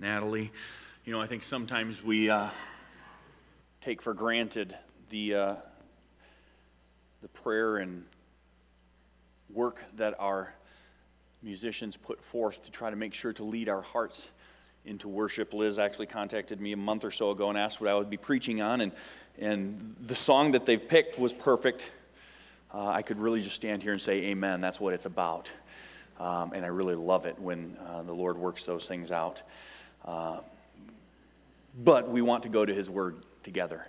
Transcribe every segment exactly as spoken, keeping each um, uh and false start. Natalie. You know, I think sometimes we uh, take for granted the uh, the prayer and work that our musicians put forth to try to make sure to lead our hearts into worship. Liz actually contacted me a month or so ago and asked what I would be preaching on, and and the song that they picked was perfect. Uh, I could really just stand here and say amen. That's what it's about. Um, and I really love it when uh, the Lord works those things out. Uh, but we want to go to his word together.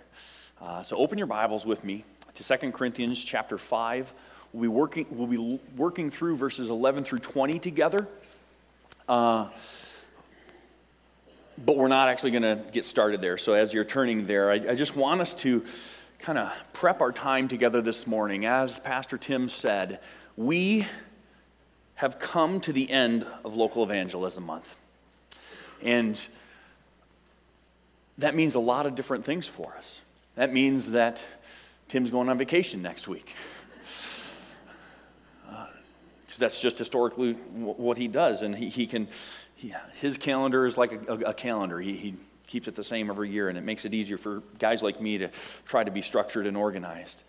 Uh, so open your Bibles with me to Second Corinthians chapter five. We'll be working, we'll be working through verses eleven through twenty together. Uh, but we're not actually going to get started there. So as you're turning there, I, I just want us to kind of prep our time together this morning. As Pastor Tim said, we have come to the end of Local Evangelism Month. And that means a lot of different things for us. That means that Tim's going on vacation next week. Because uh, that's just historically w- what he does. And he, he can, he, his calendar is like a, a, a calendar. He, he keeps it the same every year, and it makes it easier for guys like me to try to be structured and organized.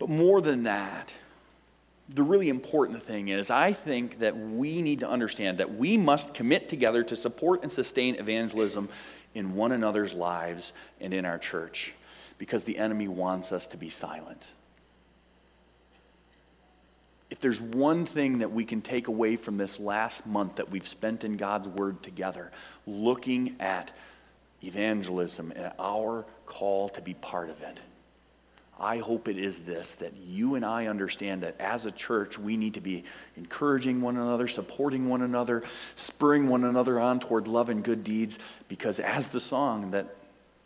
But more than that, the really important thing is I think that we need to understand that we must commit together to support and sustain evangelism in one another's lives and in our church, because the enemy wants us to be silent. If there's one thing that we can take away from this last month that we've spent in God's word together, looking at evangelism and our call to be part of it, I hope it is this, that you and I understand that as a church, we need to be encouraging one another, supporting one another, spurring one another on toward love and good deeds, because as the song that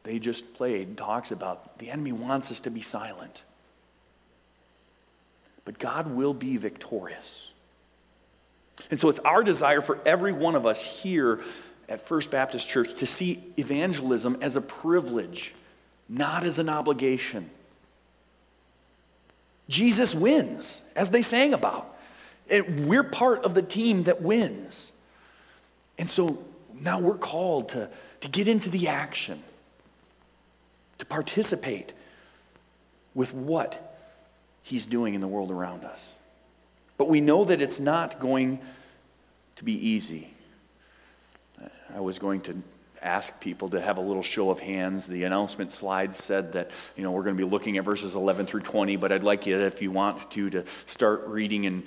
they just played talks about, the enemy wants us to be silent. But God will be victorious. And so it's our desire for every one of us here at First Baptist Church to see evangelism as a privilege, not as an obligation. Jesus wins, as they sang about. And we're part of the team that wins. And so now we're called to, to get into the action, to participate with what he's doing in the world around us. But we know that it's not going to be easy. I was going to ask people to have a little show of hands. The announcement slide said that, you know, we're going to be looking at verses eleven through twenty, but I'd like you, if you want to, to start reading in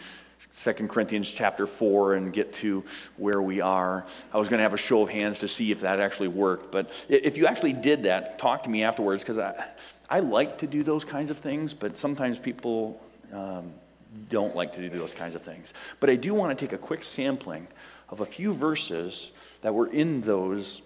Second Corinthians chapter four and get to where we are. I was going to have a show of hands to see if that actually worked, but if you actually did that, talk to me afterwards, because I... I like to do those kinds of things, but sometimes people um, don't like to do those kinds of things. But I do want to take a quick sampling of a few verses that were in those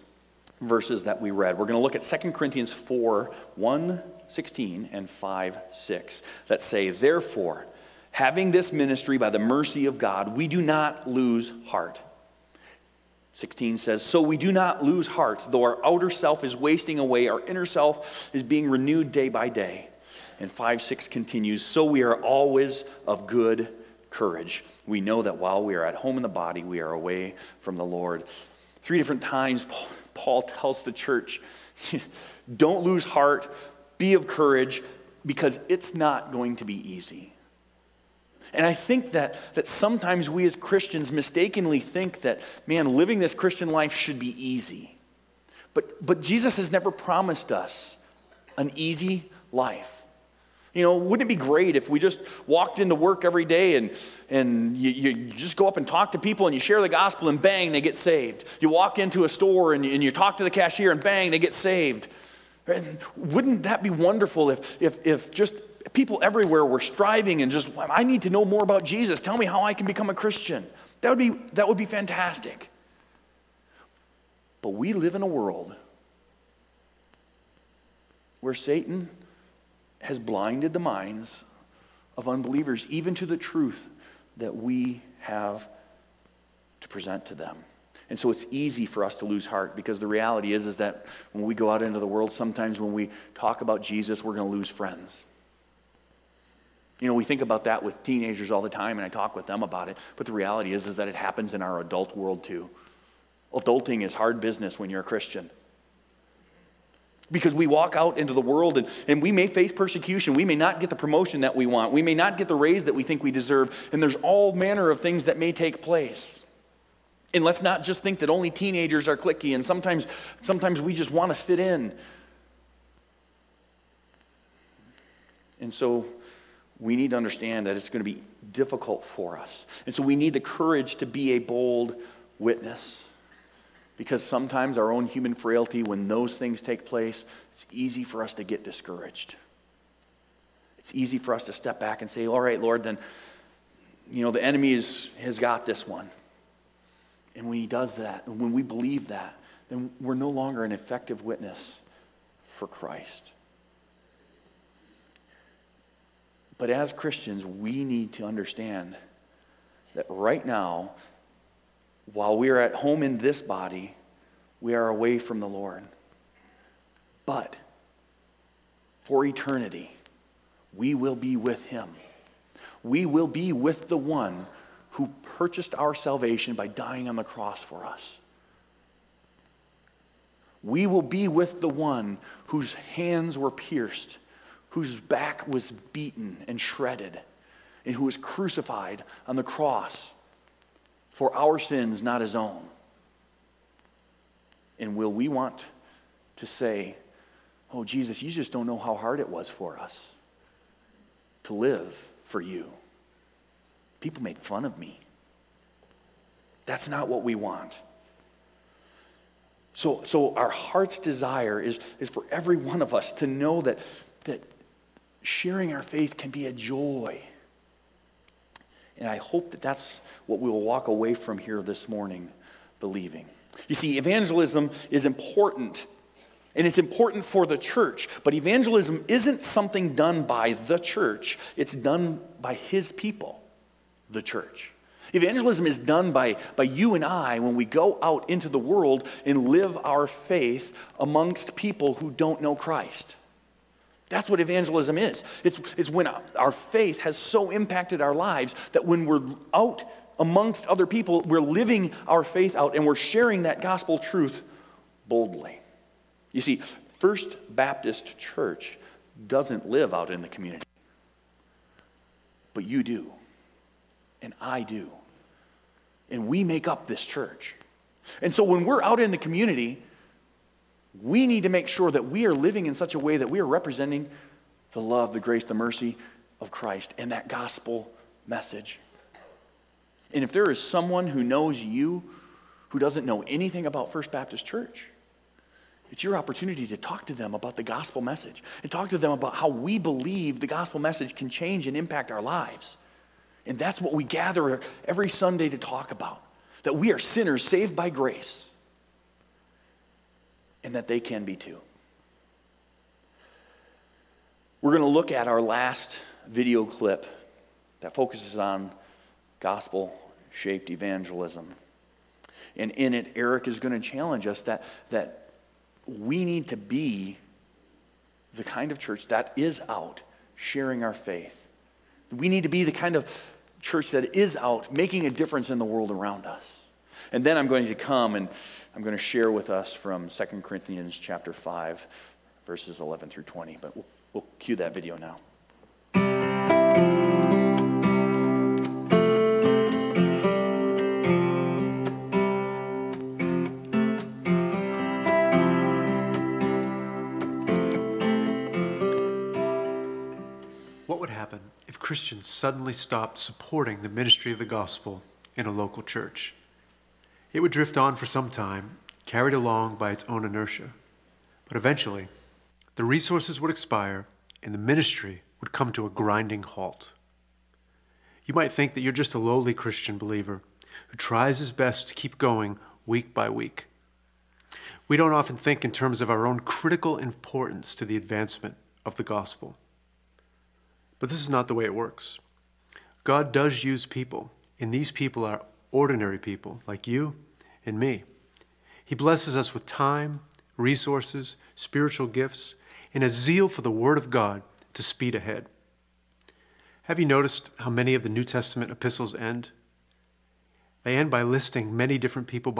verses that we read. We're going to look at Second Corinthians four, one, sixteen, and five, six that say, "Therefore, having this ministry by the mercy of God, we do not lose heart." sixteen says, "So we do not lose heart, though our outer self is wasting away, our inner self is being renewed day by day." And five six continues, "So we are always of good courage. We know that while we are at home in the body, we are away from the Lord." Three different times, Paul tells the church, don't lose heart, be of courage, because it's not going to be easy. And I think that, that sometimes we as Christians mistakenly think that, man, living this Christian life should be easy. But, but Jesus has never promised us an easy life. You know, wouldn't it be great if we just walked into work every day and, and you, you just go up and talk to people and you share the gospel and bang, they get saved. You walk into a store and you, and you talk to the cashier and bang, they get saved. And wouldn't that be wonderful if, if, if just... people everywhere were striving and just, I need to know more about Jesus. Tell me how I can become a Christian. That would be, that would be fantastic. But we live in a world where Satan has blinded the minds of unbelievers, even to the truth that we have to present to them. And so it's easy for us to lose heart, because the reality is, is that when we go out into the world, sometimes when we talk about Jesus, we're going to lose friends. You know, we think about that with teenagers all the time, and I talk with them about it, but the reality is, is that it happens in our adult world too. Adulting is hard business when you're a Christian. Because we walk out into the world and, and we may face persecution. We may not get the promotion that we want. We may not get the raise that we think we deserve. And there's all manner of things that may take place. And let's not just think that only teenagers are cliquey, and sometimes, sometimes we just want to fit in. And so we need to understand that it's going to be difficult for us. And so we need the courage to be a bold witness. Because sometimes our own human frailty, when those things take place, it's easy for us to get discouraged. It's easy for us to step back and say, all right, Lord, then, you know, the enemy is, has got this one. And when he does that, and when we believe that, then we're no longer an effective witness for Christ. But as Christians, we need to understand that right now, while we are at home in this body, we are away from the Lord. But for eternity, we will be with him. We will be with the one who purchased our salvation by dying on the cross for us. We will be with the one whose hands were pierced, whose back was beaten and shredded, and who was crucified on the cross for our sins, not his own. And will we want to say, oh, Jesus, you just don't know how hard it was for us to live for you. People made fun of me. That's not what we want. So, so our heart's desire is, is for every one of us to know that, that sharing our faith can be a joy. And I hope that that's what we will walk away from here this morning believing. You see, evangelism is important, and it's important for the church. But evangelism isn't something done by the church. It's done by his people, the church. Evangelism is done by, by you and I when we go out into the world and live our faith amongst people who don't know Christ. That's what evangelism is. It's, it's when our faith has so impacted our lives that when we're out amongst other people, we're living our faith out and we're sharing that gospel truth boldly. You see, First Baptist Church doesn't live out in the community, but you do. And I do. And we make up this church. And so when we're out in the community, we need to make sure that we are living in such a way that we are representing the love, the grace, the mercy of Christ and that gospel message. And if there is someone who knows you who doesn't know anything about First Baptist Church, it's your opportunity to talk to them about the gospel message and talk to them about how we believe the gospel message can change and impact our lives. And that's what we gather every Sunday to talk about, that we are sinners saved by grace, and that they can be too. We're going to look at our last video clip that focuses on gospel-shaped evangelism. And in it, Eric is going to challenge us that, that we need to be the kind of church that is out sharing our faith. We need to be the kind of church that is out making a difference in the world around us. And then I'm going to come and I'm going to share with us from Second Corinthians chapter five, verses eleven through twenty. But we'll, we'll cue that video now. Christians suddenly stopped supporting the ministry of the gospel in a local church. It would drift on for some time, carried along by its own inertia. But eventually, the resources would expire and the ministry would come to a grinding halt. You might think that you're just a lowly Christian believer who tries his best to keep going week by week. We don't often think in terms of our own critical importance to the advancement of the gospel. But this is not the way it works. God does use people, and these people are ordinary people like you and me. He blesses us with time, resources, spiritual gifts, and a zeal for the Word of God to speed ahead. Have you noticed how many of the New Testament epistles end? They end by listing many different people by